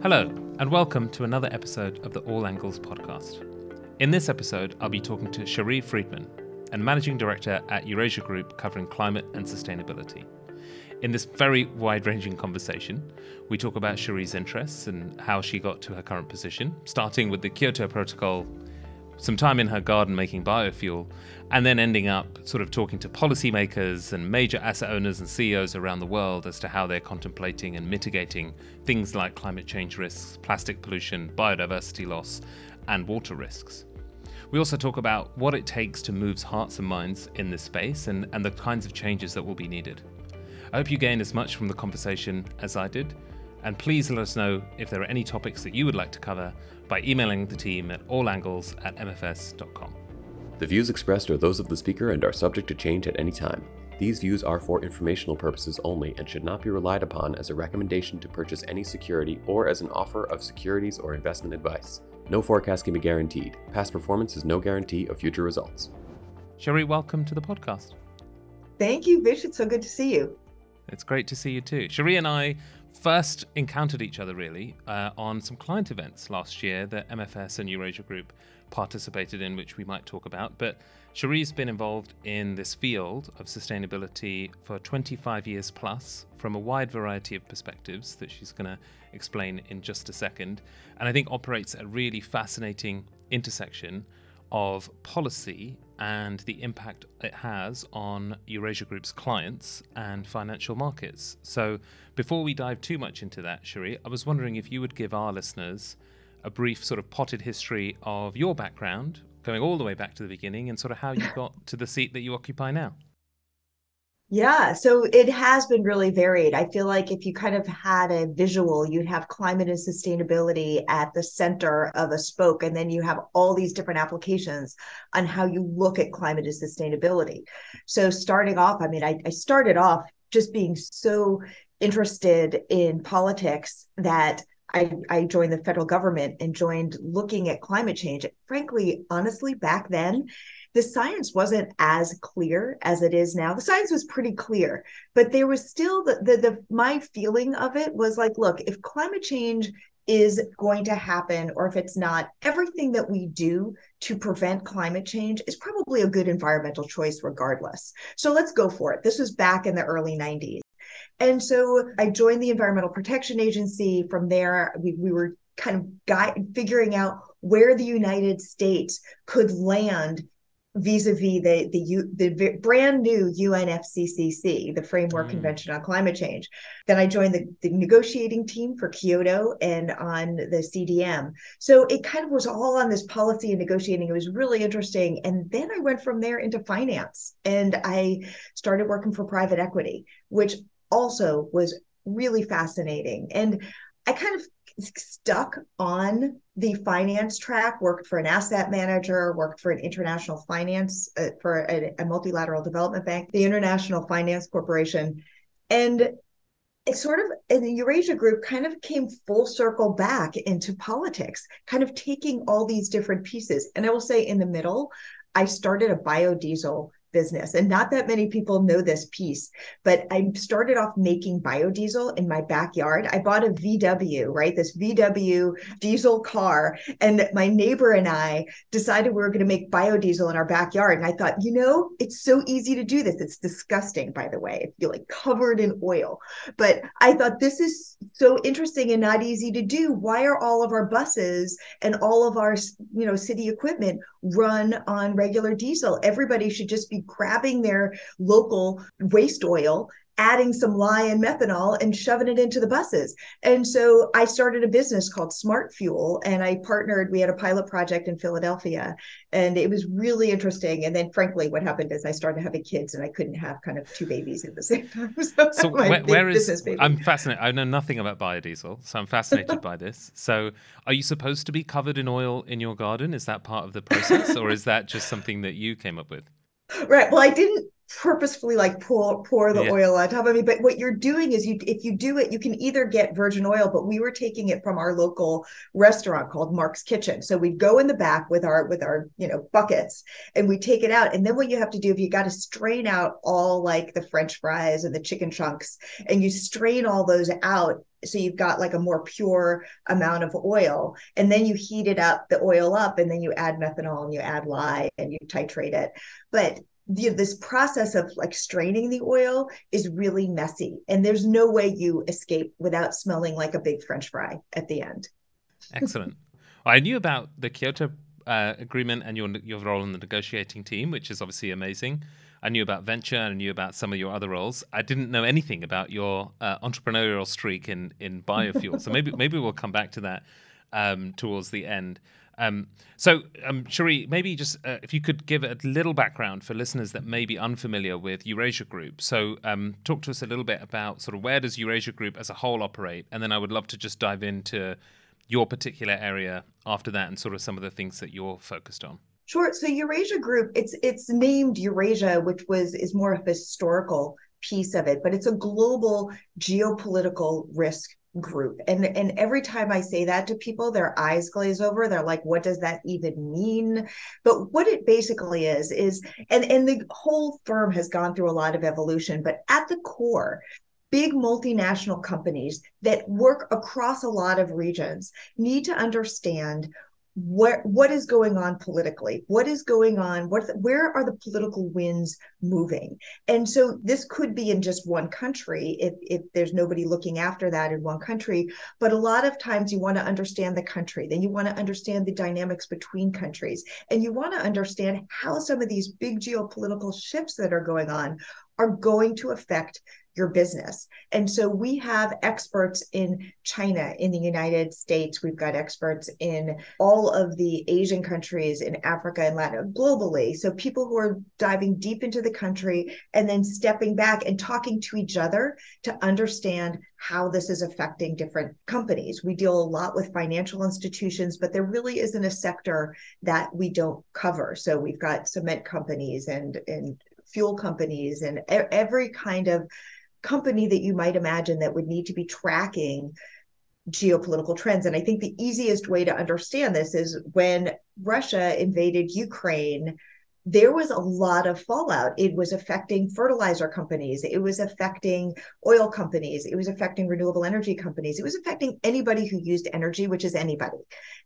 Hello, and welcome to another episode of the All Angles podcast. In this episode, I'll be talking to Shari Friedman, and Managing Director at Eurasia Group covering climate and sustainability. In this very wide-ranging conversation, we talk about Shari's interests and how she got to her current position, starting with the Kyoto Protocol, some time in her garden making biofuel, and then ending up sort of talking to policymakers and major asset owners and CEOs around the world as to how they're contemplating and mitigating things like climate change risks, plastic pollution, biodiversity loss, and water risks. We also talk about what it takes to move hearts and minds in this space and the kinds of changes that will be needed. I hope you gain as much from the conversation as I did. And please let us know if there are any topics that you would like to cover by emailing the team at allangles@mfs.com. The views expressed are those of the speaker and are subject to change at any time. These views are for informational purposes only and should not be relied upon as a recommendation to purchase any security or as an offer of securities or investment advice. No forecast can be guaranteed. Past performance is no guarantee of future results. Shari, welcome to the podcast. Thank you, Vish. It's so good to see you. It's great to see you too. Shari and I first encountered each other really on some client events last year that MFS and Eurasia Group participated in, which we might talk about. But Shari's been involved in this field of sustainability for 25 years plus from a wide variety of perspectives that she's going to explain in just a second. And I think operates at a really fascinating intersection of policy and the impact it has on Eurasia Group's clients and financial markets. So before we dive too much into that, Shari, I was wondering if you would give our listeners a brief sort of potted history of your background, going all the way back to the beginning, and sort of how you got to the seat that you occupy now. Yeah, so it has been really varied. I feel like if you kind of had a visual, you'd have climate and sustainability at the center of a spoke, and then you have all these different applications on how you look at climate and sustainability. So starting off, I mean, I started off just being so interested in politics that I joined the federal government and joined looking at climate change. Frankly, honestly, back then, the science wasn't as clear as it is now. The science was pretty clear, but there was still my feeling of it was like, look, if climate change is going to happen, or if it's not, everything that we do to prevent climate change is probably a good environmental choice regardless. So let's go for it. This was back in the early 90s. And so I joined the Environmental Protection Agency. From there, we were kind of figuring out where the United States could land vis-a-vis the brand new UNFCCC, the Framework Convention on Climate Change. Then I joined the negotiating team for Kyoto and on the CDM. So it kind of was all on this policy and negotiating. It was really interesting. And then I went from there into finance, and I started working for private equity, which also was really fascinating. And I kind of stuck on the finance track, worked for an asset manager, worked for an international finance, for a multilateral development bank, the International Finance Corporation. And it sort of, in the Eurasia Group, kind of came full circle back into politics, kind of taking all these different pieces. And I will say in the middle, I started a biodiesel business. And not that many people know this piece, but I started off making biodiesel in my backyard. I bought a VW, right? This VW diesel car. And my neighbor and I decided we were going to make biodiesel in our backyard. And I thought, you know, it's so easy to do this. It's disgusting, by the way, you're like covered in oil. But I thought this is so interesting and not easy to do. Why are all of our buses and all of our, you know, city equipment run on regular diesel? Everybody should just be grabbing their local waste oil, adding some lye and methanol and shoving it into the buses. And so I started a business called Smart Fuel, and I partnered, we had a pilot project in Philadelphia, and it was really interesting. And then frankly, what happened is I started having kids and I couldn't have kind of two babies at the same time. So where is, I'm fascinated. I know nothing about biodiesel, so I'm fascinated by this. So are you supposed to be covered in oil in your garden? Is that part of the process, or is that just something that you came up with? Right. Well, I didn't purposefully like pour the oil on top of me, but what you're doing is if you do it, you can either get virgin oil, but we were taking it from our local restaurant called Mark's Kitchen. So we'd go in the back with our, you know, buckets, and we take it out. And then what you have to do is you got to strain out all like the French fries and the chicken chunks, and you strain all those out So you've got like a more pure amount of oil, and then you heat it up, the oil up, and then you add methanol and you add lye and you titrate it. But this process of like straining the oil is really messy, and there's no way you escape without smelling like a big French fry at the end. Excellent. Well, I knew about the Kyoto agreement and your role in the negotiating team, which is obviously amazing. I knew about venture and I knew about some of your other roles. I didn't know anything about your entrepreneurial streak in biofuels. So maybe we'll come back to that towards the end. So, Shari, maybe just if you could give a little background for listeners that may be unfamiliar with Eurasia Group. So talk to us a little bit about sort of where does Eurasia Group as a whole operate? And then I would love to just dive into your particular area after that and sort of some of the things that you're focused on. Sure. So Eurasia Group, it's named Eurasia, which is more of a historical piece of it, but it's a global geopolitical risk group. And every time I say that to people, their eyes glaze over. They're like, what does that even mean? But what it basically is, and the whole firm has gone through a lot of evolution, but at the core, big multinational companies that work across a lot of regions need to understand what is going on politically? What is going on? Where are the political winds moving? And so this could be in just one country if there's nobody looking after that in one country. But a lot of times you want to understand the country, then you want to understand the dynamics between countries, and you want to understand how some of these big geopolitical shifts that are going on are going to affect your business. And so we have experts in China, in the United States, we've got experts in all of the Asian countries, in Africa and Latin, globally. So people who are diving deep into the country and then stepping back and talking to each other to understand how this is affecting different companies. We deal a lot with financial institutions, but there really isn't a sector that we don't cover. So we've got cement companies and fuel companies and every kind of company that you might imagine that would need to be tracking geopolitical trends. And I think the easiest way to understand this is when Russia invaded Ukraine, there was a lot of fallout. It was affecting fertilizer companies. It was affecting oil companies. It was affecting renewable energy companies. It was affecting anybody who used energy, which is anybody.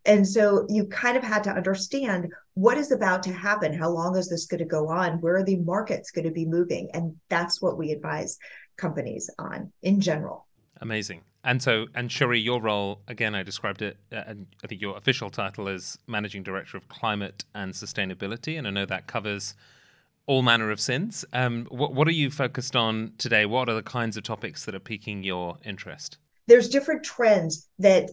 And so you kind of had to understand what is about to happen. How long is this going to go on? Where are the markets going to be moving? And that's what we advise companies on in general. Amazing. And Shari, your role, again, I described it, and I think your official title is Managing Director of Climate and Sustainability, and I know that covers all manner of sins. What are you focused on today? What are the kinds of topics that are piquing your interest? There's different trends that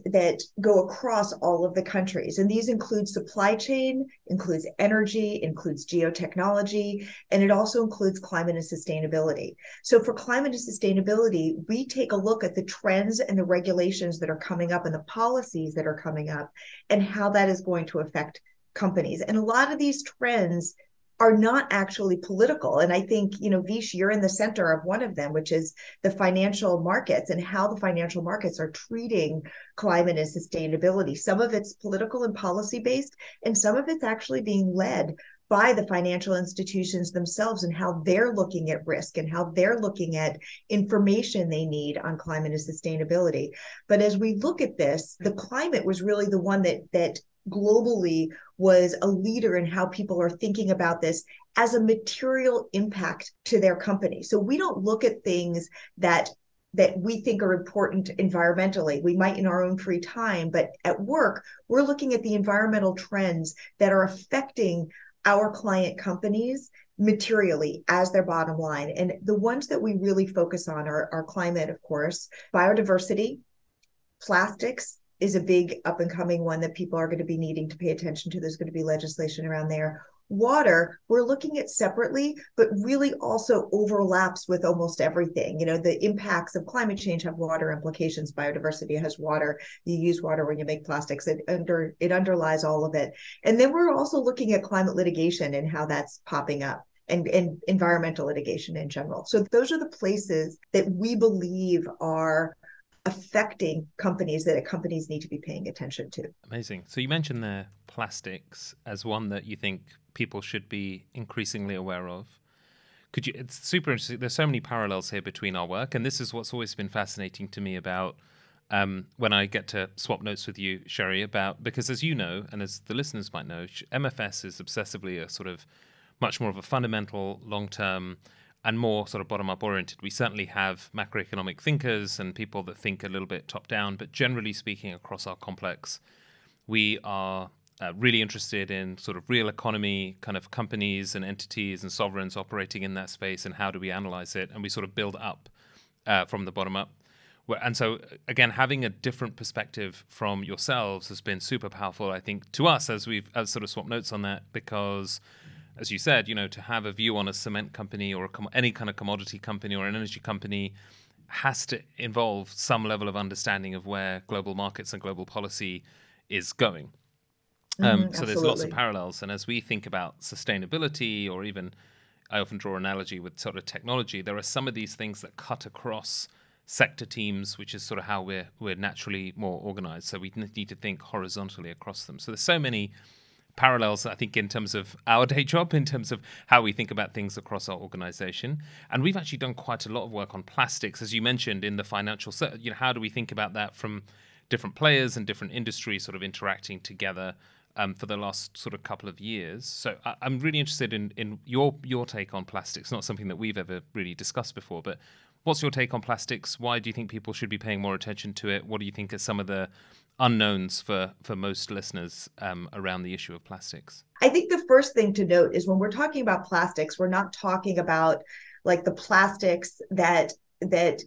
go across all of the countries. And these include supply chain, includes energy, includes geotechnology, and it also includes climate and sustainability. So for climate and sustainability, we take a look at the trends and the regulations that are coming up and the policies that are coming up and how that is going to affect companies. And a lot of these trends are not actually political. And I think, Vish, you're in the center of one of them, which is the financial markets and how the financial markets are treating climate and sustainability. Some of it's political and policy-based, and some of it's actually being led by the financial institutions themselves and how they're looking at risk and how they're looking at information they need on climate and sustainability. But as we look at this, the climate was really the one that globally was a leader in how people are thinking about this as a material impact to their company. So we don't look at things that we think are important environmentally. We might in our own free time, but at work, we're looking at the environmental trends that are affecting our client companies materially as their bottom line. And the ones that we really focus on are climate, of course, biodiversity, plastics, is a big up and coming one that people are going to be needing to pay attention to. There's going to be legislation around there. Water, we're looking at separately, but really also overlaps with almost everything. The impacts of climate change have water implications. Biodiversity has water. You use water when you make plastics. It underlies all of it. And then we're also looking at climate litigation and how that's popping up and environmental litigation in general. So those are the places that we believe are affecting companies that companies need to be paying attention to. Amazing. So you mentioned there plastics as one that you think people should be increasingly aware of. It's super interesting. There's so many parallels here between our work, and this is what's always been fascinating to me about when I get to swap notes with you, Shari, about, because as you know, and as the listeners might know, MFS is obsessively a sort of much more of a fundamental, long-term, and more sort of bottom-up oriented. We certainly have macroeconomic thinkers and people that think a little bit top-down, but generally speaking across our complex, we are really interested in sort of real economy kind of companies and entities and sovereigns operating in that space, and how do we analyze it, and we sort of build up from the bottom up. And so, again, having a different perspective from yourselves has been super powerful, I think, to us as we've sort of swapped notes on that, because, as you said, you know, to have a view on a cement company or any kind of commodity company or an energy company has to involve some level of understanding of where global markets and global policy is going. So there's lots of parallels. And as we think about sustainability, or even I often draw an analogy with sort of technology, there are some of these things that cut across sector teams, which is sort of how we're naturally more organized. So we need to think horizontally across them. So there's so many parallels, I think, in terms of our day job, in terms of how we think about things across our organization. And we've actually done quite a lot of work on plastics, as you mentioned, in the financial sector. You know, how do we think about that from different players and different industries sort of interacting together for the last sort of couple of years? So I'm really interested in your take on plastics, not something that we've ever really discussed before, but what's your take on plastics? Why do you think people should be paying more attention to it? What do you think are some of the unknowns for most listeners around the issue of plastics? I think the first thing to note is when we're talking about plastics, we're not talking about like the plastics that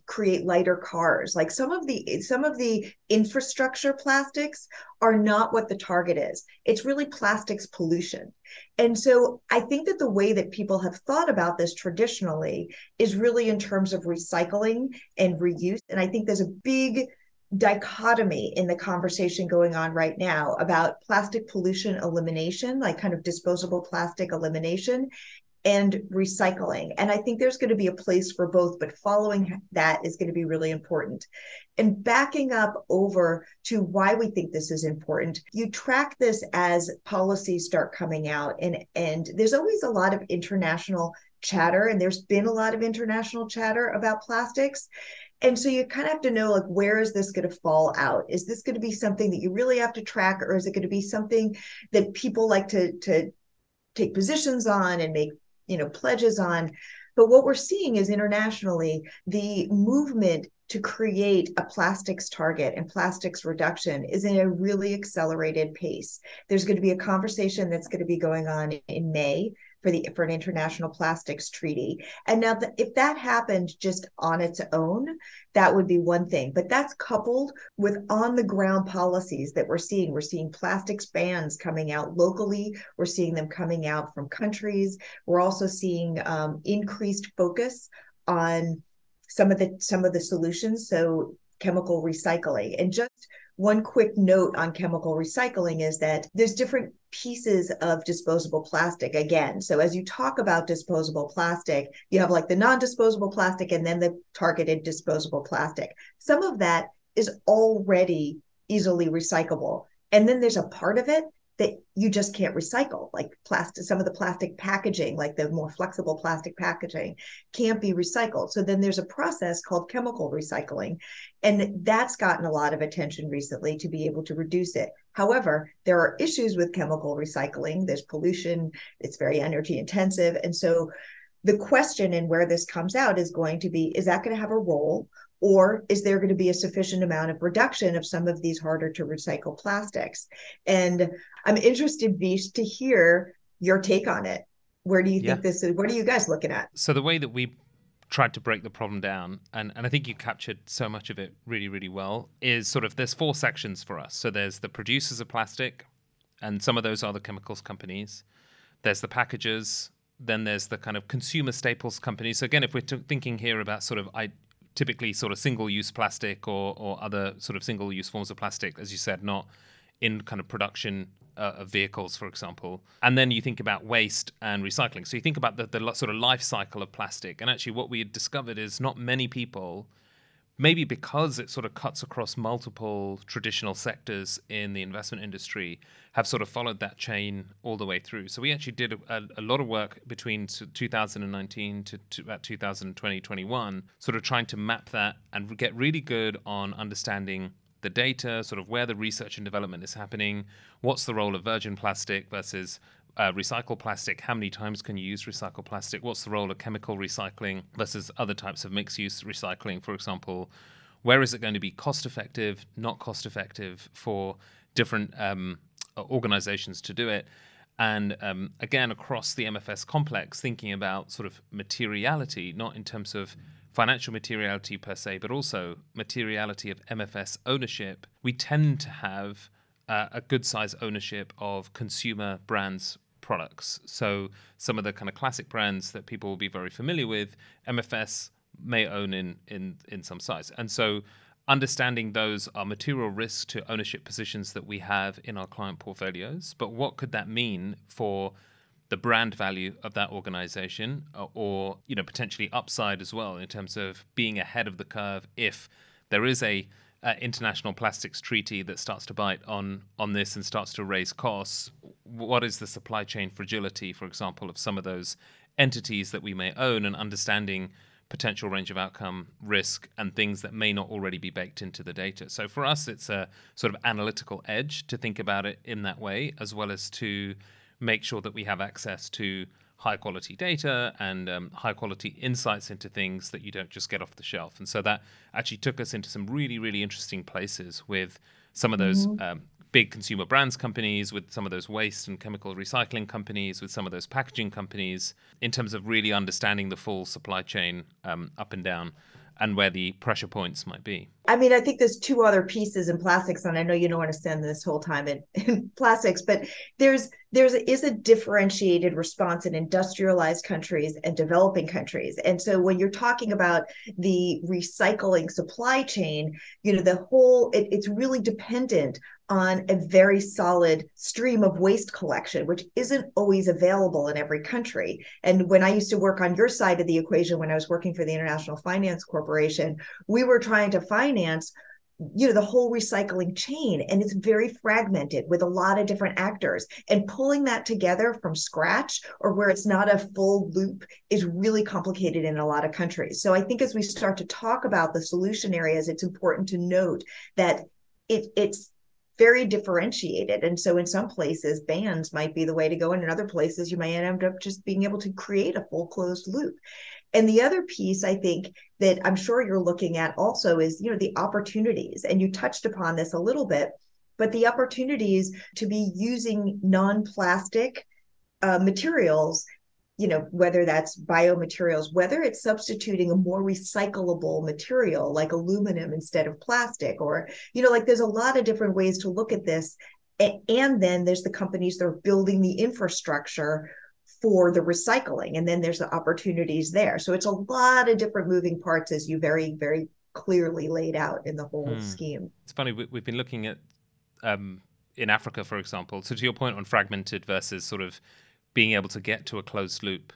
create lighter cars. Like some of the infrastructure plastics are not what the target is. It's really plastics pollution. And so I think that the way that people have thought about this traditionally is really in terms of recycling and reuse. And I think there's a big dichotomy in the conversation going on right now about plastic pollution elimination, like kind of disposable plastic elimination, and recycling. And I think there's going to be a place for both, but following that is going to be really important. And backing up over to why we think this is important, you track this as policies start coming out, and there's always a lot of international chatter, and there's been a lot of international chatter about plastics. And so you kind of have to know, like, where is this going to fall out? Is this going to be something that you really have to track, or is it going to be something that people like to take positions on and make, you know, pledges on? But what we're seeing is internationally, the movement to create a plastics target and plastics reduction is in a really accelerated pace. There's going to be a conversation that's going to be going on in May for an international plastics treaty. And now if that happened just on its own, that would be one thing, but that's coupled with on the ground policies that we're seeing. We're seeing plastics bans coming out locally. We're seeing them coming out from countries. We're also seeing increased focus on some of the solutions. So chemical recycling, and just one quick note on chemical recycling is that there's different pieces of disposable plastic again. So as you talk about disposable plastic, you have like the non-disposable plastic and then the targeted disposable plastic. Some of that is already easily recyclable. And then there's a part of it that you just can't recycle, like plastic. Some of the plastic packaging, like the more flexible plastic packaging, can't be recycled. So then there's a process called chemical recycling, and that's gotten a lot of attention recently to be able to reduce it. However, there are issues with chemical recycling. There's pollution, it's very energy intensive. And so the question and where this comes out is going to be, is that going to have a role? Or is there going to be a sufficient amount of reduction of some of these harder to recycle plastics? And I'm interested, Vish, to hear your take on it. Where do you think this is? What are you guys looking at? So the way that we tried to break the problem down, and I think you captured so much of it really, really well, is sort of there's four sections for us. So there's the producers of plastic, and some of those are the chemicals companies. There's the packagers. Then there's the kind of consumer staples companies. So again, if we're thinking here about sort of typically sort of single-use plastic or other sort of single-use forms of plastic, as you said, not in kind of production of vehicles, for example. And then you think about waste and recycling. So you think about the sort of life cycle of plastic. And actually what we had discovered is not many people maybe because it sort of cuts across multiple traditional sectors in the investment industry, have sort of followed that chain all the way through. So we actually did a lot of work between 2019 to about 2020-21, sort of trying to map that and get really good on understanding the data, sort of where the research and development is happening, what's the role of virgin plastic versus recycled plastic, how many times can you use recycled plastic, what's the role of chemical recycling versus other types of mixed-use recycling, for example, where is it going to be cost-effective, not cost-effective for different organizations to do it, and again, across the MFS complex, thinking about sort of materiality, not in terms of financial materiality per se, but also materiality of MFS ownership. We tend to have a good size ownership of consumer brands products. So some of the kind of classic brands that people will be very familiar with, MFS may own in some size. And so understanding those are material risks to ownership positions that we have in our client portfolios. But what could that mean for the brand value of that organization, or you know, potentially upside as well in terms of being ahead of the curve if there is a international plastics treaty that starts to bite on this and starts to raise costs? What is the supply chain fragility, for example, of some of those entities that we may own, and understanding potential range of outcome risk and things that may not already be baked into the data. So for us, it's a sort of analytical edge to think about it in that way, as well as to make sure that we have access to high quality data and high quality insights into things that you don't just get off the shelf. And so that actually took us into some really, really interesting places with some of those big consumer brands companies, with some of those waste and chemical recycling companies, with some of those packaging companies, in terms of really understanding the full supply chain up and down, and where the pressure points might be. I mean, I think there's two other pieces in plastics, and I know you don't want to spend this whole time in plastics, but there is a differentiated response in industrialized countries and developing countries. And so when you're talking about the recycling supply chain, you know, the whole, it's really dependent on a very solid stream of waste collection, which isn't always available in every country. And when I used to work on your side of the equation, when I was working for the International Finance Corporation, we were trying to finance, you know, the whole recycling chain, and it's very fragmented with a lot of different actors, and pulling that together from scratch, or where it's not a full loop, is really complicated in a lot of countries. So I think as we start to talk about the solution areas, it's important to note that it's very differentiated. And so in some places, bans might be the way to go, and in other places you might end up just being able to create a full closed loop. And the other piece, I think, that I'm sure you're looking at also is, you know, the opportunities. And you touched upon this a little bit, but the opportunities to be using non-plastic materials, you know, whether that's biomaterials, whether it's substituting a more recyclable material like aluminum instead of plastic, or, you know, like there's a lot of different ways to look at this. And then there's the companies that are building the infrastructure for the recycling, and then there's the opportunities there. So it's a lot of different moving parts, as you very, very clearly laid out in the whole scheme. It's funny, we've been looking at, in Africa, for example, so to your point on fragmented versus sort of being able to get to a closed loop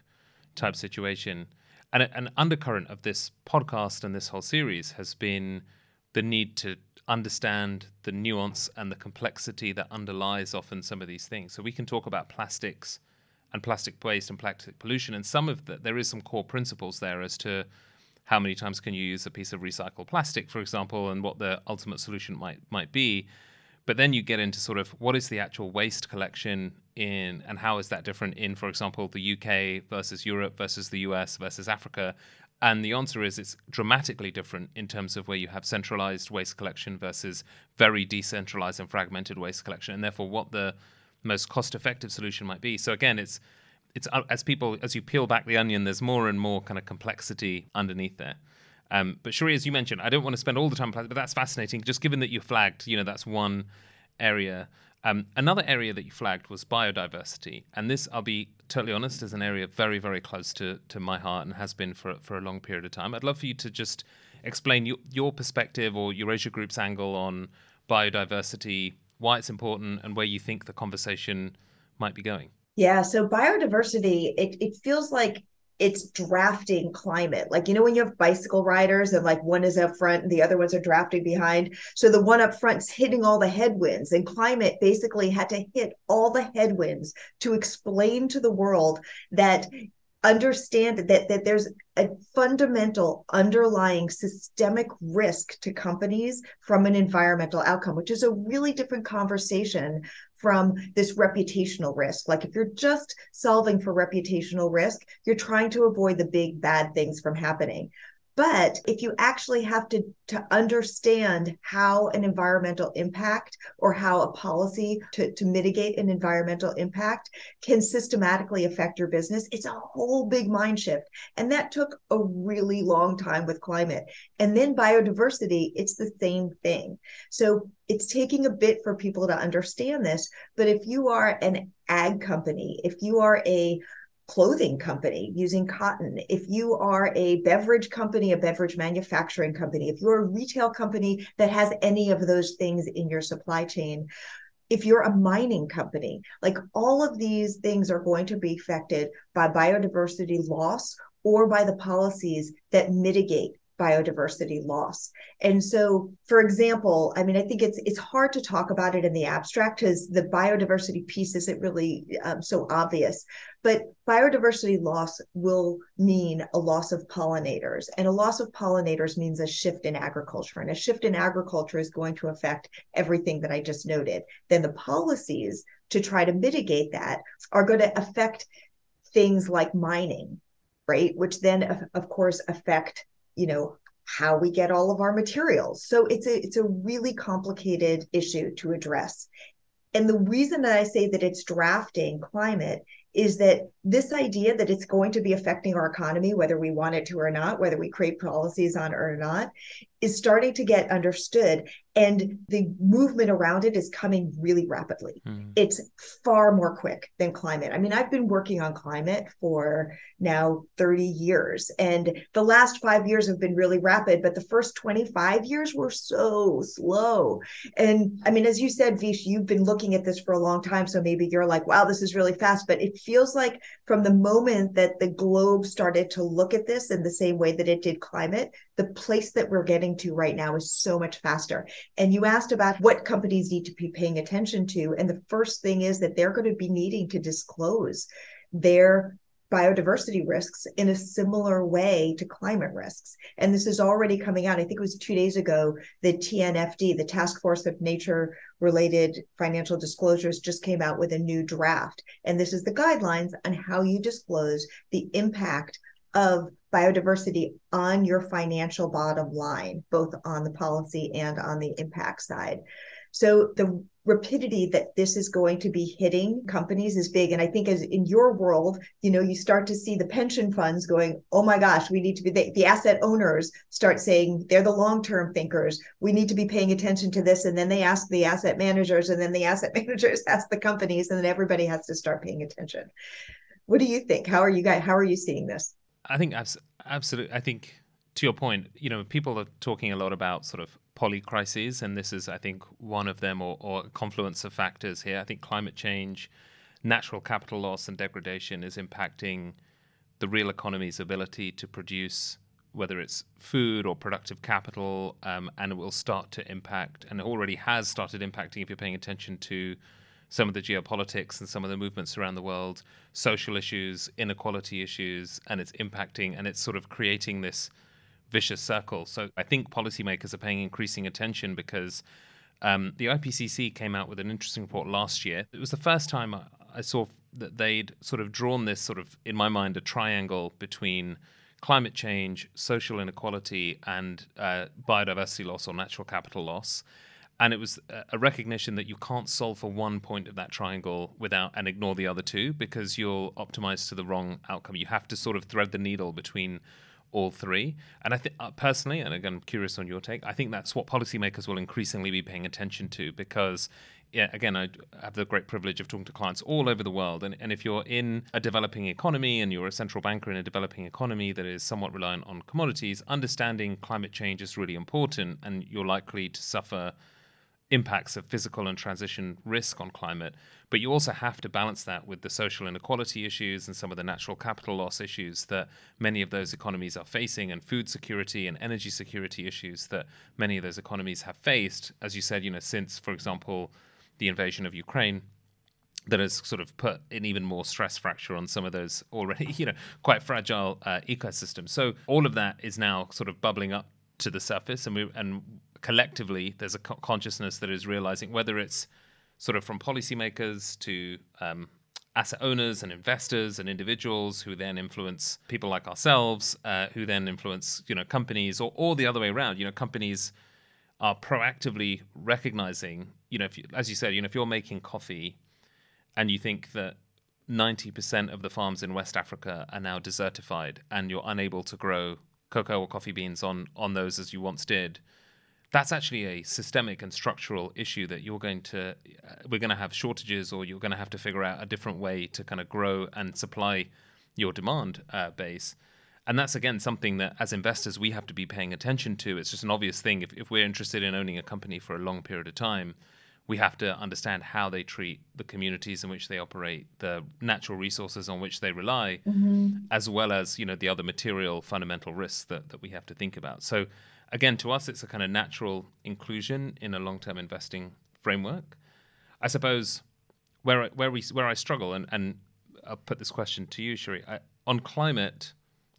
type situation. And an undercurrent of this podcast and this whole series has been the need to understand the nuance and the complexity that underlies often some of these things. So we can talk about plastics and plastic waste and plastic pollution, and some of that, there is some core principles there as to how many times can you use a piece of recycled plastic, for example, and what the ultimate solution might be. But then you get into sort of what is the actual waste collection in, and how is that different in, for example, the UK versus Europe versus the US versus Africa? And the answer is it's dramatically different in terms of where you have centralized waste collection versus very decentralized and fragmented waste collection, and therefore what the most cost-effective solution might be. So again, it's as you peel back the onion, there's more and more kind of complexity underneath there. But Shari, as you mentioned, I don't want to spend all the time, but that's fascinating. Just given that you flagged, you know, that's one area. Another area that you flagged was biodiversity, and this, I'll be totally honest, is an area very, very close to my heart and has been for a long period of time. I'd love for you to just explain your perspective or Eurasia Group's angle on biodiversity, why it's important, and where you think the conversation might be going. Yeah, so biodiversity, it feels like it's drafting climate. Like, you know, when you have bicycle riders and like one is up front and the other ones are drafting behind. So the one up front's hitting all the headwinds, and climate basically had to hit all the headwinds to explain to the world that understand that there's a fundamental underlying systemic risk to companies from an environmental outcome, which is a really different conversation from this reputational risk. Like if you're just solving for reputational risk, you're trying to avoid the big bad things from happening. But if you actually have to understand how an environmental impact or how a policy to mitigate an environmental impact can systematically affect your business, it's a whole big mind shift. And that took a really long time with climate. And then biodiversity, it's the same thing. So it's taking a bit for people to understand this. But if you are an ag company, if you are a clothing company using cotton, if you are a beverage company, a beverage manufacturing company, if you're a retail company that has any of those things in your supply chain, if you're a mining company, like all of these things are going to be affected by biodiversity loss or by the policies that mitigate biodiversity loss. And so, for example, I mean, I think it's hard to talk about it in the abstract because the biodiversity piece isn't really so obvious, but biodiversity loss will mean a loss of pollinators, and a loss of pollinators means a shift in agriculture, and a shift in agriculture is going to affect everything that I just noted. Then the policies to try to mitigate that are going to affect things like mining, right? Which then, of course, affect, you know, how we get all of our materials. So it's a really complicated issue to address. And the reason that I say that it's drafting climate is that this idea that it's going to be affecting our economy, whether we want it to or not, whether we create policies on it or not, is starting to get understood. And the movement around it is coming really rapidly. It's far more quick than climate. I mean, I've been working on climate for now 30 years, and the last 5 years have been really rapid, but the first 25 years were so slow. And I mean, as you said, Vish, you've been looking at this for a long time. So maybe you're like, wow, this is really fast. But it feels like from the moment that the globe started to look at this in the same way that it did climate, the place that we're getting to right now is so much faster. And you asked about what companies need to be paying attention to. And the first thing is that they're going to be needing to disclose their biodiversity risks in a similar way to climate risks. And this is already coming out. I think it was 2 days ago, the TNFD, the Task Force of Nature-Related Financial Disclosures, just came out with a new draft. And this is the guidelines on how you disclose the impact of biodiversity on your financial bottom line, both on the policy and on the impact side. So the rapidity that this is going to be hitting companies is big. And I think as in your world, you know, you start to see the pension funds going, oh my gosh, we need to be, the asset owners start saying they're the long-term thinkers. We need to be paying attention to this. And then they ask the asset managers, and then the asset managers ask the companies, and then everybody has to start paying attention. What do you think? How are you guys, how are you seeing this? I think absolutely. I think to your point, you know, people are talking a lot about sort of polycrises, and this is, I think, one of them, or a confluence of factors here. I think climate change, natural capital loss and degradation is impacting the real economy's ability to produce, whether it's food or productive capital, and it will start to impact, and it already has started impacting, if you're paying attention to some of the geopolitics and some of the movements around the world, social issues, inequality issues, and it's impacting, and it's sort of creating this vicious circle. So I think policymakers are paying increasing attention because the IPCC came out with an interesting report last year. It was the first time I saw that they'd sort of drawn this sort of, in my mind, a triangle between climate change, social inequality, and biodiversity loss or natural capital loss. And it was a recognition that you can't solve for one point of that triangle without and ignore the other two, because you'll optimize to the wrong outcome. You have to sort of thread the needle between all three. And I think personally, and again, I'm curious on your take, I think that's what policymakers will increasingly be paying attention to, because, yeah, again, I have the great privilege of talking to clients all over the world. And if you're in a developing economy and you're a central banker in a developing economy that is somewhat reliant on commodities, understanding climate change is really important, and you're likely to suffer impacts of physical and transition risk on climate, but you also have to balance that with the social inequality issues and some of the natural capital loss issues that many of those economies are facing, and food security and energy security issues that many of those economies have faced, as you said, since, for example, the invasion of Ukraine, that has sort of put an even more stress fracture on some of those already, quite fragile ecosystems. So all of that is now sort of bubbling up to the surface, and collectively there's a consciousness that is realizing, whether it's sort of from policymakers to asset owners and investors and individuals who then influence people like ourselves, who then influence companies, or the other way around. Companies are proactively recognizing, if you, as you said, if you're making coffee and you think that 90% of the farms in West Africa are now desertified and you're unable to grow cocoa or coffee beans on those as you once did, that's actually a systemic and structural issue that we're going to have shortages, or you're going to have to figure out a different way to kind of grow and supply your demand base. And that's, again, something that as investors we have to be paying attention to. It's just an obvious thing. If we're interested in owning a company for a long period of time, we have to understand how they treat the communities in which they operate, the natural resources on which they rely, mm-hmm. as well as the other material fundamental risks that we have to think about. So again, to us, it's a kind of natural inclusion in a long-term investing framework. I suppose where I struggle, and I'll put this question to you, Shari, on climate,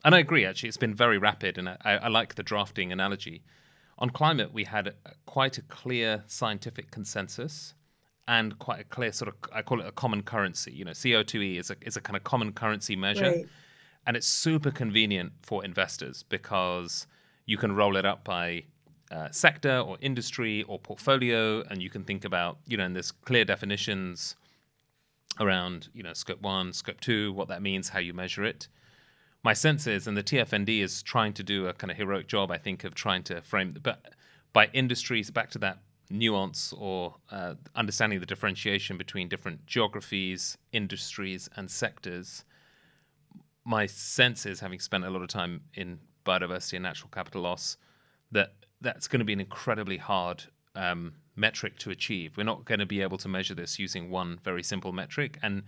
and I agree, actually, it's been very rapid, and I like the drafting analogy. On climate, we had quite a clear scientific consensus and quite a clear sort of, I call it a common currency. CO2e is a kind of common currency measure. Right. And it's super convenient for investors because you can roll it up by sector or industry or portfolio. And you can think about, and there's clear definitions around, scope 1, scope 2, what that means, how you measure it. My sense is, and the TNFD is trying to do a kind of heroic job, I think, of trying to frame, but by industries, back to that nuance or understanding the differentiation between different geographies, industries, and sectors. My sense is, having spent a lot of time in biodiversity and natural capital loss, that's going to be an incredibly hard metric to achieve. We're not going to be able to measure this using one very simple metric, and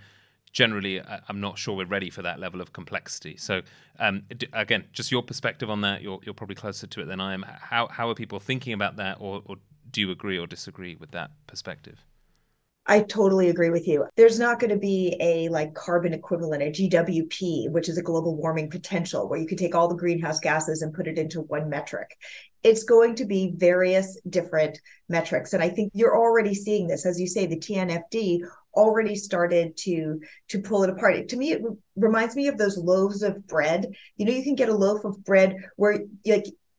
generally, I'm not sure we're ready for that level of complexity. So again, just your perspective on that, you're probably closer to it than I am. How are people thinking about that, or do you agree or disagree with that perspective? I totally agree with you. There's not going to be a carbon equivalent, a GWP, which is a global warming potential, where you could take all the greenhouse gases and put it into one metric. It's going to be various different metrics. And I think you're already seeing this. As you say, the TNFD already started to pull it apart. To me, it reminds me of those loaves of bread. You can get a loaf of bread where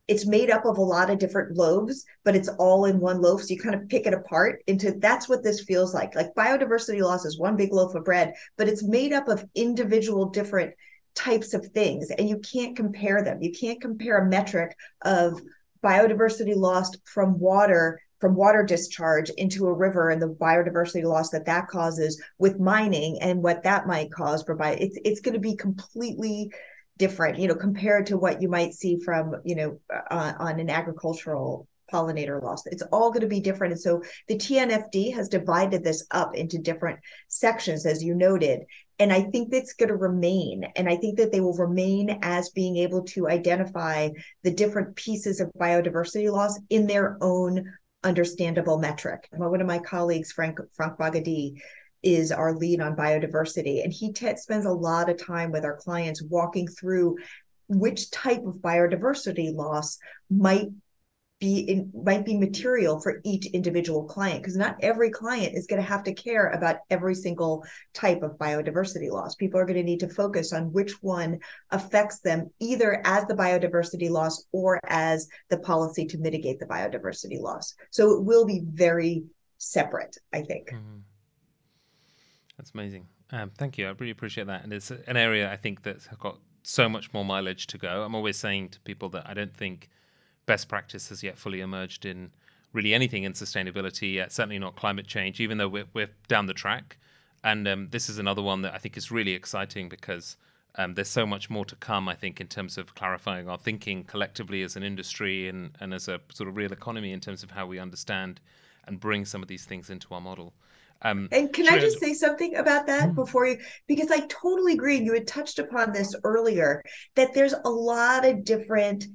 it's made up of a lot of different loaves, but it's all in one loaf. So you kind of pick it apart into, that's what this feels like. Like biodiversity loss is one big loaf of bread, but it's made up of individual different types of things. And you can't compare them. You can't compare a metric of biodiversity lost from water discharge into a river and the biodiversity loss that causes with mining and what that might cause for it's going to be completely different, compared to what you might see from, on an agricultural pollinator loss. It's all going to be different. And so the TNFD has divided this up into different sections, as you noted. And I think that's going to remain. And I think that they will remain as being able to identify the different pieces of biodiversity loss in their own understandable metric. One of my colleagues, Frank Bagady, is our lead on biodiversity. And he spends a lot of time with our clients walking through which type of biodiversity loss might be material for each individual client, because not every client is going to have to care about every single type of biodiversity loss. People are going to need to focus on which one affects them, either as the biodiversity loss or as the policy to mitigate the biodiversity loss. So it will be very separate, I think. Mm-hmm. That's amazing. Thank you. I really appreciate that. And it's an area I think that's got so much more mileage to go. I'm always saying to people that I don't think best practice has yet fully emerged in really anything in sustainability, certainly not climate change, even though we're down the track. And this is another one that I think is really exciting because there's so much more to come, I think, in terms of clarifying our thinking collectively as an industry and as a sort of real economy in terms of how we understand and bring some of these things into our model. And can I just say something about that before you, because I totally agree, and you had touched upon this earlier, that there's a lot of different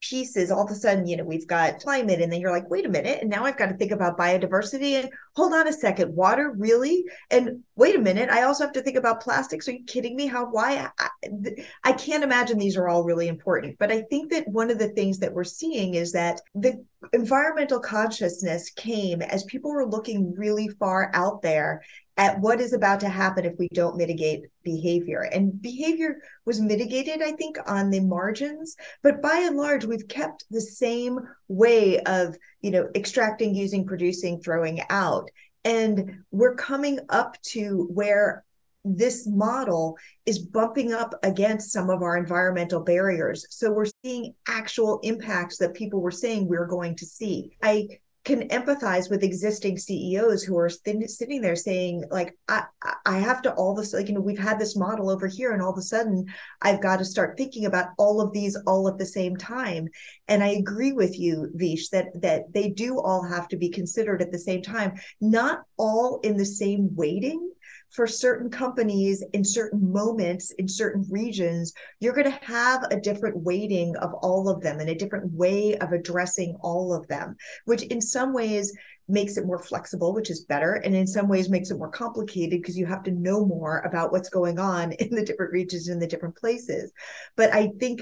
pieces. All of a sudden, you know, we've got climate, and then you're like, wait a minute, and now I've got to think about biodiversity, and hold on a second, water, really? And wait a minute, I also have to think about plastics. Are you kidding me? I can't imagine these are all really important. But I think that one of the things that we're seeing is that the environmental consciousness came as people were looking really far out there at what is about to happen if we don't mitigate behavior. And behavior was mitigated, I think, on the margins, but by and large, we've kept the same way of, you know, extracting, using, producing, throwing out. And we're coming up to where this model is bumping up against some of our environmental barriers. So we're seeing actual impacts that people were saying we're going to see. I can empathize with existing CEOs who are sitting there saying, like, I have to all this, like, you know, we've had this model over here, and all of a sudden I've got to start thinking about all of these all at the same time. And I agree with you, Vish, that they do all have to be considered at the same time, not all in the same weighting. For certain companies, in certain moments, in certain regions, you're going to have a different weighting of all of them and a different way of addressing all of them, which in some ways makes it more flexible, which is better, and in some ways makes it more complicated because you have to know more about what's going on in the different regions, in the different places. But I think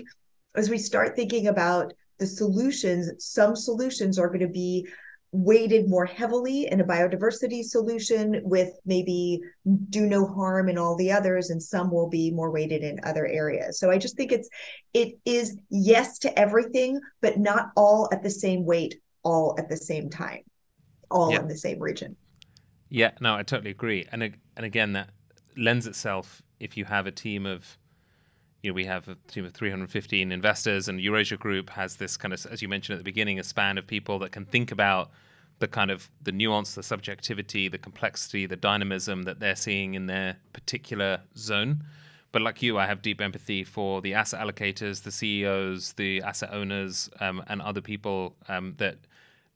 as we start thinking about the solutions, some solutions are going to be weighted more heavily in a biodiversity solution with maybe do no harm in all the others, and some will be more weighted in other areas. So I just think it is yes to everything, but not all at the same weight, all at the same time, all in the same region. Yeah, no, I totally agree. And again, that lends itself if you have a team of, you know, we have a team of 315 investors, and Eurasia Group has this kind of, as you mentioned at the beginning, a span of people that can think about the kind of the nuance, the subjectivity, the complexity, the dynamism that they're seeing in their particular zone. But like you, I have deep empathy for the asset allocators, the CEOs, the asset owners, and other people that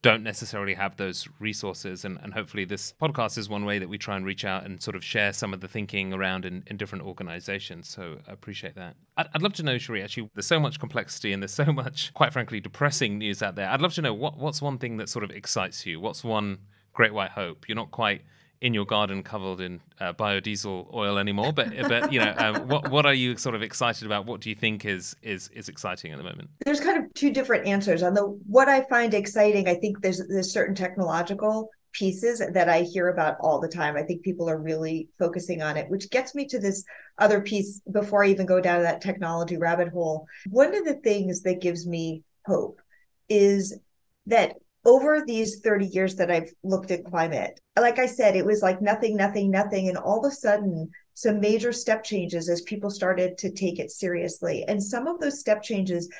don't necessarily have those resources. And hopefully this podcast is one way that we try and reach out and sort of share some of the thinking around in different organizations. So I appreciate that. I'd love to know, Shari, actually, there's so much complexity and there's so much, quite frankly, depressing news out there. I'd love to know what's one thing that sort of excites you? What's one great white hope? You're not quite in your garden covered in biodiesel oil anymore, but you know, what are you sort of excited about? What do you think is exciting at the moment? There's kind of two different answers. On the what I find exciting, I think there's certain technological pieces that I hear about all the time. I think people are really focusing on it, which gets me to this other piece before I even go down that technology rabbit hole. One of the things that gives me hope is that over these 30 years that I've looked at climate, like I said, it was like nothing, nothing, nothing. And all of a sudden, some major step changes as people started to take it seriously. And some of those step changes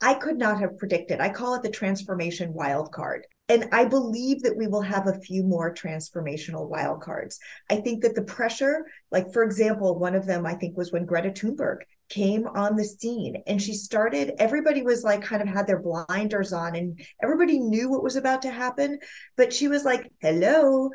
I could not have predicted. I call it the transformation wild card. And I believe that we will have a few more transformational wild cards. I think that the pressure, like, for example, one of them, I think, was when Greta Thunberg came on the scene, and she started, everybody was like kind of had their blinders on, and everybody knew what was about to happen, but she was like, hello,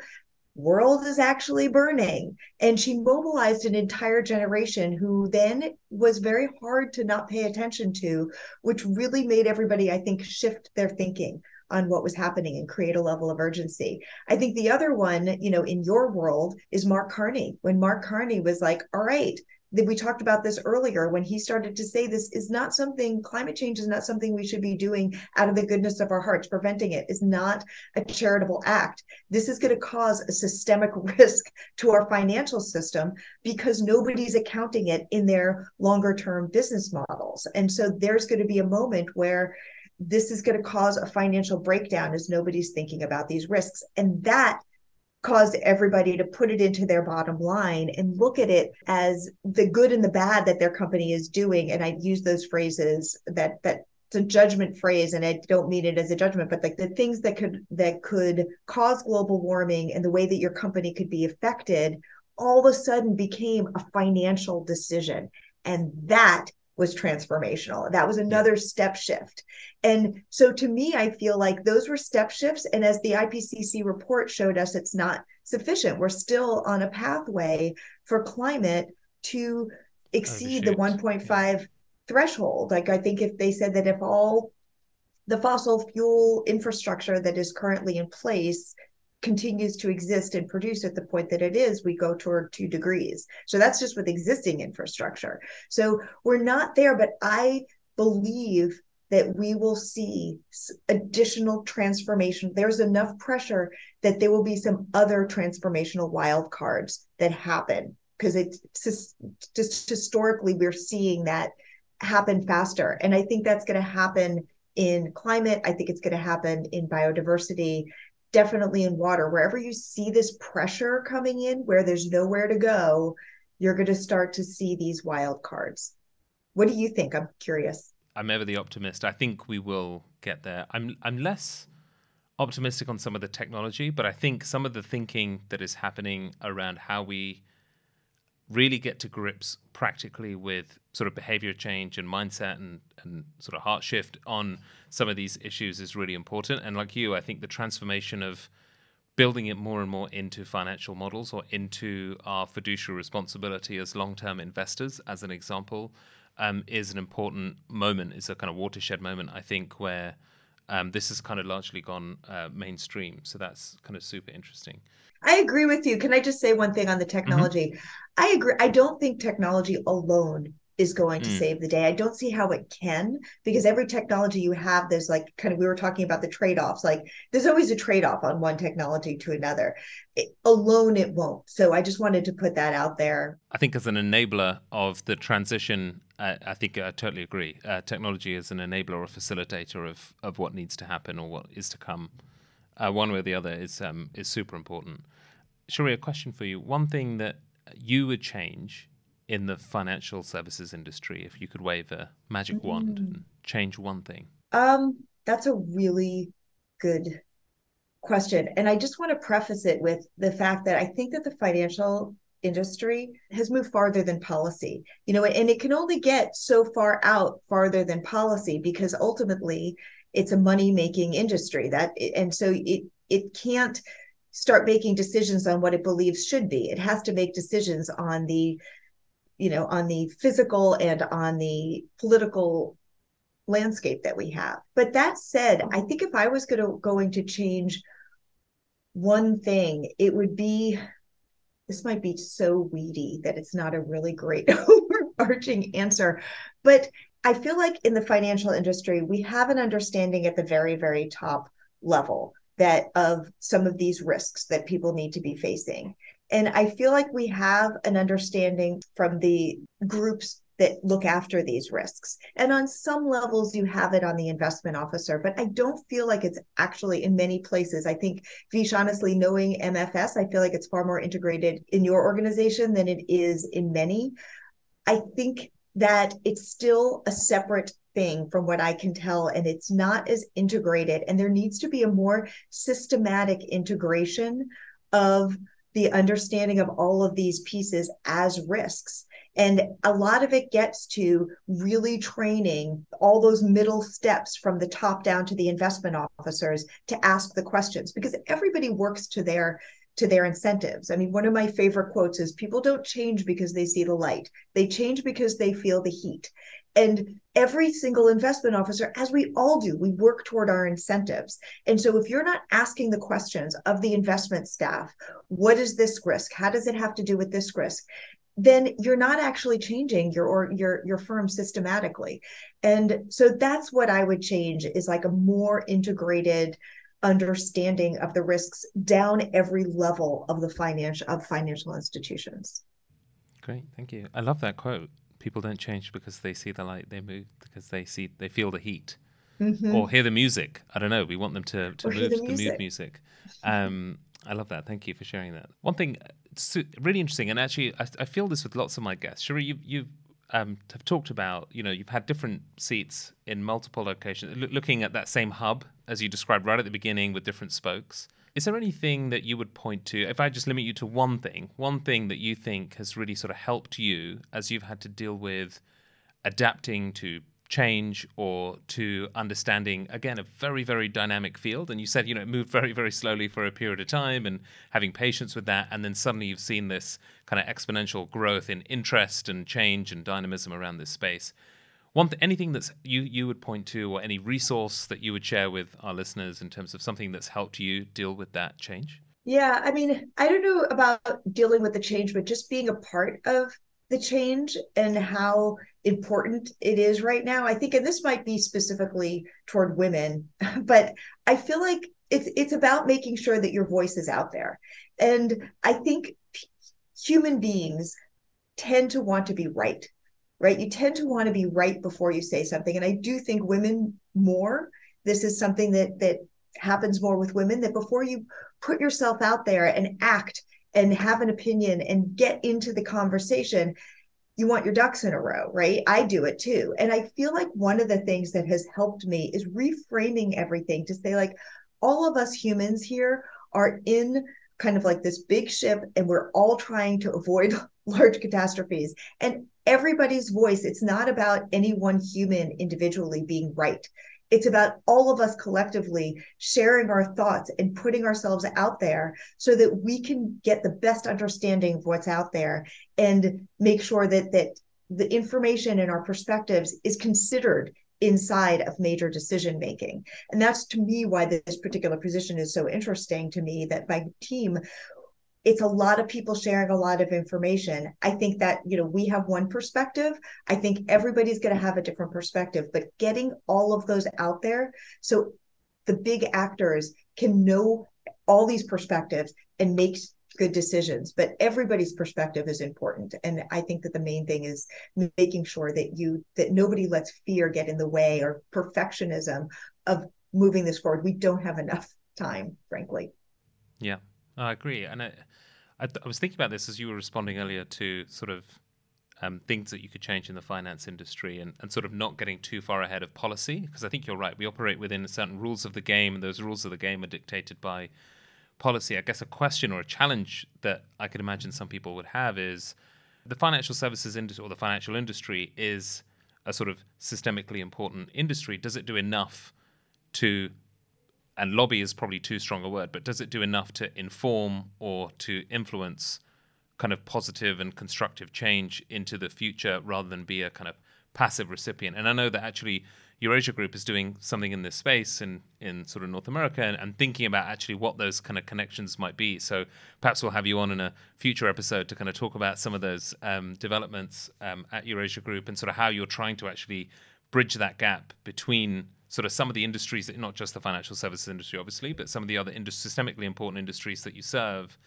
world is actually burning. And she mobilized an entire generation who then was very hard to not pay attention to, which really made everybody, I think, shift their thinking on what was happening and create a level of urgency. I think the other one, you know, in your world is Mark Carney. When Mark Carney was like, all right, we talked about this earlier, when he started to say this is not something, climate change is not something we should be doing out of the goodness of our hearts. Preventing it is not a charitable act. This is going to cause a systemic risk to our financial system because nobody's accounting it in their longer term business models. And so there's going to be a moment where this is going to cause a financial breakdown as nobody's thinking about these risks. And that caused everybody to put it into their bottom line and look at it as the good and the bad that their company is doing. And I use those phrases that's a judgment phrase, and I don't mean it as a judgment, but like the things that could cause global warming and the way that your company could be affected all of a sudden became a financial decision. And that was transformational. That was another step shift. And so to me, I feel like those were step shifts. And as the IPCC report showed us, it's not sufficient. We're still on a pathway for climate to exceed the 1.5 threshold. Like, I think if they said that if all the fossil fuel infrastructure that is currently in place continues to exist and produce at the point that it is, we go toward 2 degrees. So that's just with existing infrastructure. So we're not there, but I believe that we will see additional transformation. There's enough pressure that there will be some other transformational wild cards that happen, because it's just historically we're seeing that happen faster. And I think that's going to happen in climate. I think it's going to happen in biodiversity, definitely in water. Wherever you see this pressure coming in, where there's nowhere to go, you're going to start to see these wild cards. What do you think? I'm curious. I'm ever the optimist. I think we will get there. I'm less optimistic on some of the technology, but I think some of the thinking that is happening around how we really get to grips practically with sort of behavior change and mindset and sort of heart shift on some of these issues is really important. And like you, I think the transformation of building it more and more into financial models or into our fiduciary responsibility as long-term investors, as an example, is an important moment. It's a kind of watershed moment, I think, where this has kind of largely gone mainstream. So that's kind of super interesting. I agree with you. Can I just say one thing on the technology? Mm-hmm. I agree. I don't think technology alone is going to save the day. I don't see how it can, because every technology you have, there's like kind of, we were talking about the trade-offs, like there's always a trade-off on one technology to another. It won't. So I just wanted to put that out there. I think as an enabler of the transition, I think I totally agree. Technology is an enabler or facilitator of what needs to happen or what is to come. One way or the other is super important. Shari, a question for you. One thing that you would change in the financial services industry if you could wave a magic wand and change one thing? That's a really good question. And I just want to preface it with the fact that I think that the financial industry has moved farther than policy, you know, and it can only get so far out farther than policy, because ultimately it's a money-making industry that, and so it can't start making decisions on what it believes should be. It has to make decisions on the, you know, on the physical and on the political landscape that we have. But that said, I think if I was going to change one thing, it would be, this might be so weedy that it's not a really great overarching answer, but I feel like in the financial industry, we have an understanding at the very, very top level that of some of these risks that people need to be facing. And I feel like we have an understanding from the groups that look after these risks. And on some levels, you have it on the investment officer, but I don't feel like it's actually in many places. I think, Vish, honestly, knowing MFS, I feel like it's far more integrated in your organization than it is in many. I think that it's still a separate thing from what I can tell, and it's not as integrated. And there needs to be a more systematic integration of the understanding of all of these pieces as risks. And a lot of it gets to really training all those middle steps from the top down to the investment officers to ask the questions, because everybody works to their incentives. I mean, one of my favorite quotes is, people don't change because they see the light. They change because they feel the heat. And every single investment officer, as we all do, we work toward our incentives. And so if you're not asking the questions of the investment staff, what is this risk? How does it have to do with this risk? Then you're not actually changing your firm systematically. And so that's what I would change, is like a more integrated understanding of the risks down every level of the financial institutions. Great, thank you. I love that quote. People don't change because they see the light. They move because they feel the heat, or hear the music. I don't know. We want them to move to the mood music. I love that. Thank you for sharing that. One thing, really interesting, and actually I feel this with lots of my guests. Shari, you have talked about, you know, you've had different seats in multiple locations, looking at that same hub, as you described right at the beginning, with different spokes. Is there anything that you would point to, if I just limit you to one thing that you think has really sort of helped you as you've had to deal with adapting to change or to understanding, again, a very, very dynamic field. And you said, you know, it moved very, very slowly for a period of time and having patience with that. And then suddenly you've seen this kind of exponential growth in interest and change and dynamism around this space. Anything that's you would point to, or any resource that you would share with our listeners in terms of something that's helped you deal with that change? Yeah, I mean, I don't know about dealing with the change, but just being a part of the change and how important it is right now. I think, and this might be specifically toward women, but I feel like it's about making sure that your voice is out there. And I think human beings tend to want to be right? You tend to want to be right before you say something. And I do think women more, this is something that happens more with women, that before you put yourself out there and act and have an opinion and get into the conversation, you want your ducks in a row, right? I do it too. And I feel like one of the things that has helped me is reframing everything to say, like, all of us humans here are in kind of like this big ship, and we're all trying to avoid large catastrophes. And everybody's voice, it's not about any one human individually being right. It's about all of us collectively sharing our thoughts and putting ourselves out there so that we can get the best understanding of what's out there and make sure that the information and our perspectives is considered inside of major decision making. And that's, to me, why this particular position is so interesting to me, that my team, it's a lot of people sharing a lot of information. I think that, you know, we have one perspective. I think everybody's going to have a different perspective, but getting all of those out there so the big actors can know all these perspectives and make good decisions. But everybody's perspective is important. And I think that the main thing is making sure that nobody lets fear get in the way or perfectionism of moving this forward. We don't have enough time, frankly. Yeah. I agree. And I was thinking about this as you were responding earlier to sort of things that you could change in the finance industry and sort of not getting too far ahead of policy, because I think you're right. We operate within certain rules of the game, and those rules of the game are dictated by policy. I guess a question or a challenge that I could imagine some people would have is the financial services industry, or the financial industry, is a sort of systemically important industry. Does it do enough to... and lobby is probably too strong a word, but does it do enough to inform or to influence kind of positive and constructive change into the future, rather than be a kind of passive recipient? And I know that actually Eurasia Group is doing something in this space in sort of North America and thinking about actually what those kind of connections might be. So perhaps we'll have you on in a future episode to kind of talk about some of those developments at Eurasia Group and sort of how you're trying to actually bridge that gap between sort of some of the industries, that not just the financial services industry, obviously, but some of the other systemically important industries that you serve,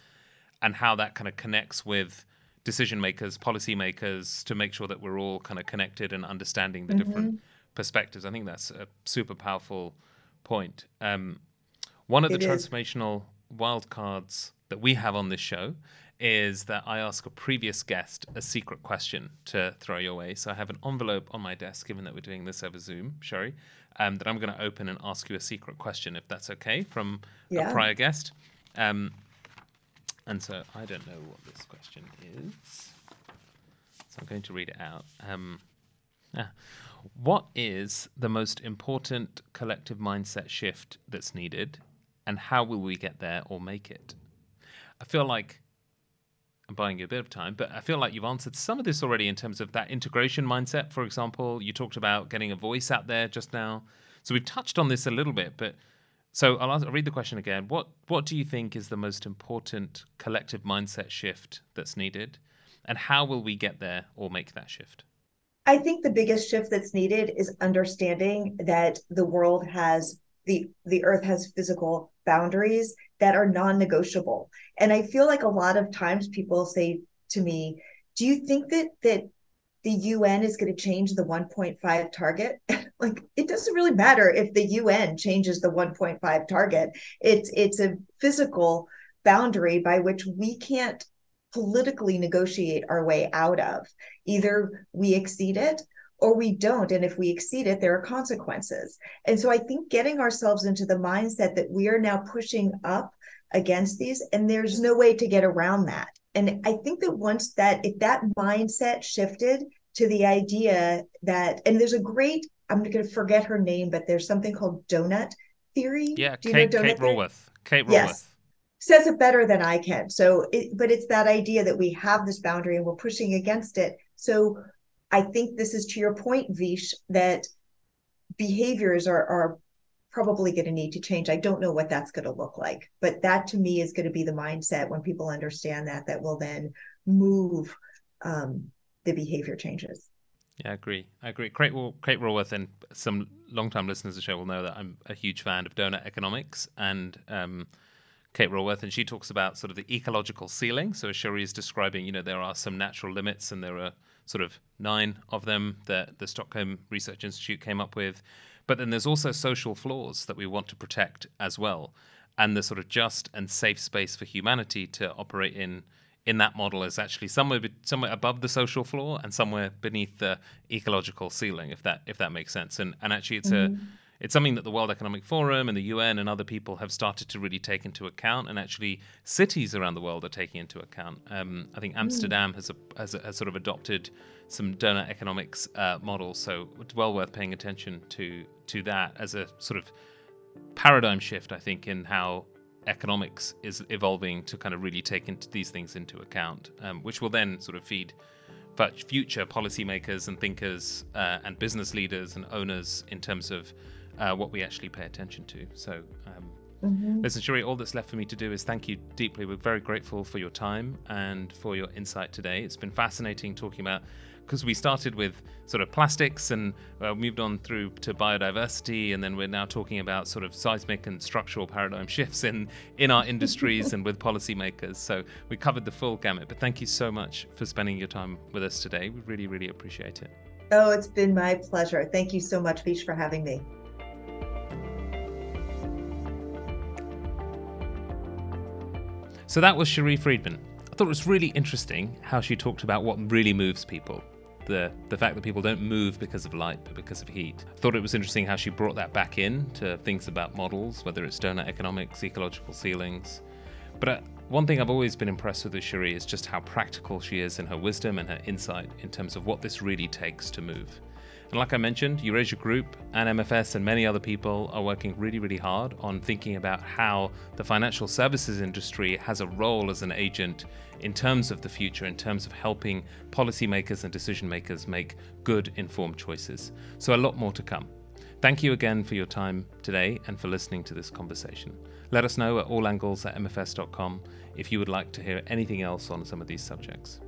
and how that kind of connects with decision makers, policy makers, to make sure that we're all kind of connected and understanding the different perspectives. I think that's a super powerful point. One of the transformational wildcards that we have on this show is that I ask a previous guest a secret question to throw your way. So I have an envelope on my desk, given that we're doing this over Zoom, Shari, that I'm going to open and ask you a secret question, if that's okay, from a prior guest. And so I don't know what this question is, so I'm going to read it out. What is the most important collective mindset shift that's needed, and how will we get there or make it? I feel like I'm buying you a bit of time, but I feel like you've answered some of this already in terms of that integration mindset, for example. You talked about getting a voice out there just now. So we've touched on this a little bit, but so I'll read the question again. What do you think is the most important collective mindset shift that's needed? And how will we get there or make that shift? I think the biggest shift that's needed is understanding that the world has, the earth has physical boundaries that are non-negotiable. And I feel like a lot of times people say to me, do you think that the UN is going to change the 1.5 target? Like, it doesn't really matter if the UN changes the 1.5 target. It's a physical boundary by which we can't politically negotiate our way out of. Either we exceed it or we don't. And if we exceed it, there are consequences. And so I think getting ourselves into the mindset that we are now pushing up against these, and there's no way to get around that. And I think that once that, if that mindset shifted, to the idea that, and there's a great, I'm going to forget her name, but there's something called donut theory. Yeah, Kate Raworth. Yes. Says it better than I can. So, but it's that idea that we have this boundary and we're pushing against it. So I think this is to your point, Vish, that behaviors are probably going to need to change. I don't know what that's going to look like, but that to me is going to be the mindset when people understand that, that will then move the behavior changes. Yeah, I agree. Kate Raworth and some long-time listeners of the show will know that I'm a huge fan of donut economics and Kate Raworth, and she talks about sort of the ecological ceiling. So Shari is describing, there are some natural limits, and there are sort of 9 of them that the Stockholm Research Institute came up with. But then there's also social flaws that we want to protect as well. And the sort of just and safe space for humanity to operate in that model is actually somewhere above the social floor and somewhere beneath the ecological ceiling, if that makes sense. And actually it's it's something that the World Economic Forum and the UN and other people have started to really take into account, and actually cities around the world are taking into account. I think Amsterdam has sort of adopted some donut economics models, so it's well worth paying attention to that as a sort of paradigm shift, I think, in how economics is evolving to kind of really take these things into account, which will then sort of feed future policymakers and thinkers and business leaders and owners in terms of what we actually pay attention to. So listen, Shari, all that's left for me to do is thank you deeply. We're very grateful for your time and for your insight today. It's been fascinating talking about, because we started with sort of plastics and moved on through to biodiversity, and then we're now talking about sort of seismic and structural paradigm shifts in our industries and with policymakers. So we covered the full gamut, but thank you so much for spending your time with us today. We really, really appreciate it. Oh, it's been my pleasure. Thank you so much, Vish, for having me. So that was Shari Friedman. I thought it was really interesting how she talked about what really moves people. The fact that people don't move because of light, but because of heat. I thought it was interesting how she brought that back in to things about models, whether it's donut economics, ecological ceilings. But one thing I've always been impressed with Shari is just how practical she is in her wisdom and her insight in terms of what this really takes to move. And like I mentioned, Eurasia Group and MFS and many other people are working really, really hard on thinking about how the financial services industry has a role as an agent in terms of the future, in terms of helping policymakers and decision makers make good, informed choices. So a lot more to come. Thank you again for your time today and for listening to this conversation. Let us know at allangles@mfs.com if you would like to hear anything else on some of these subjects.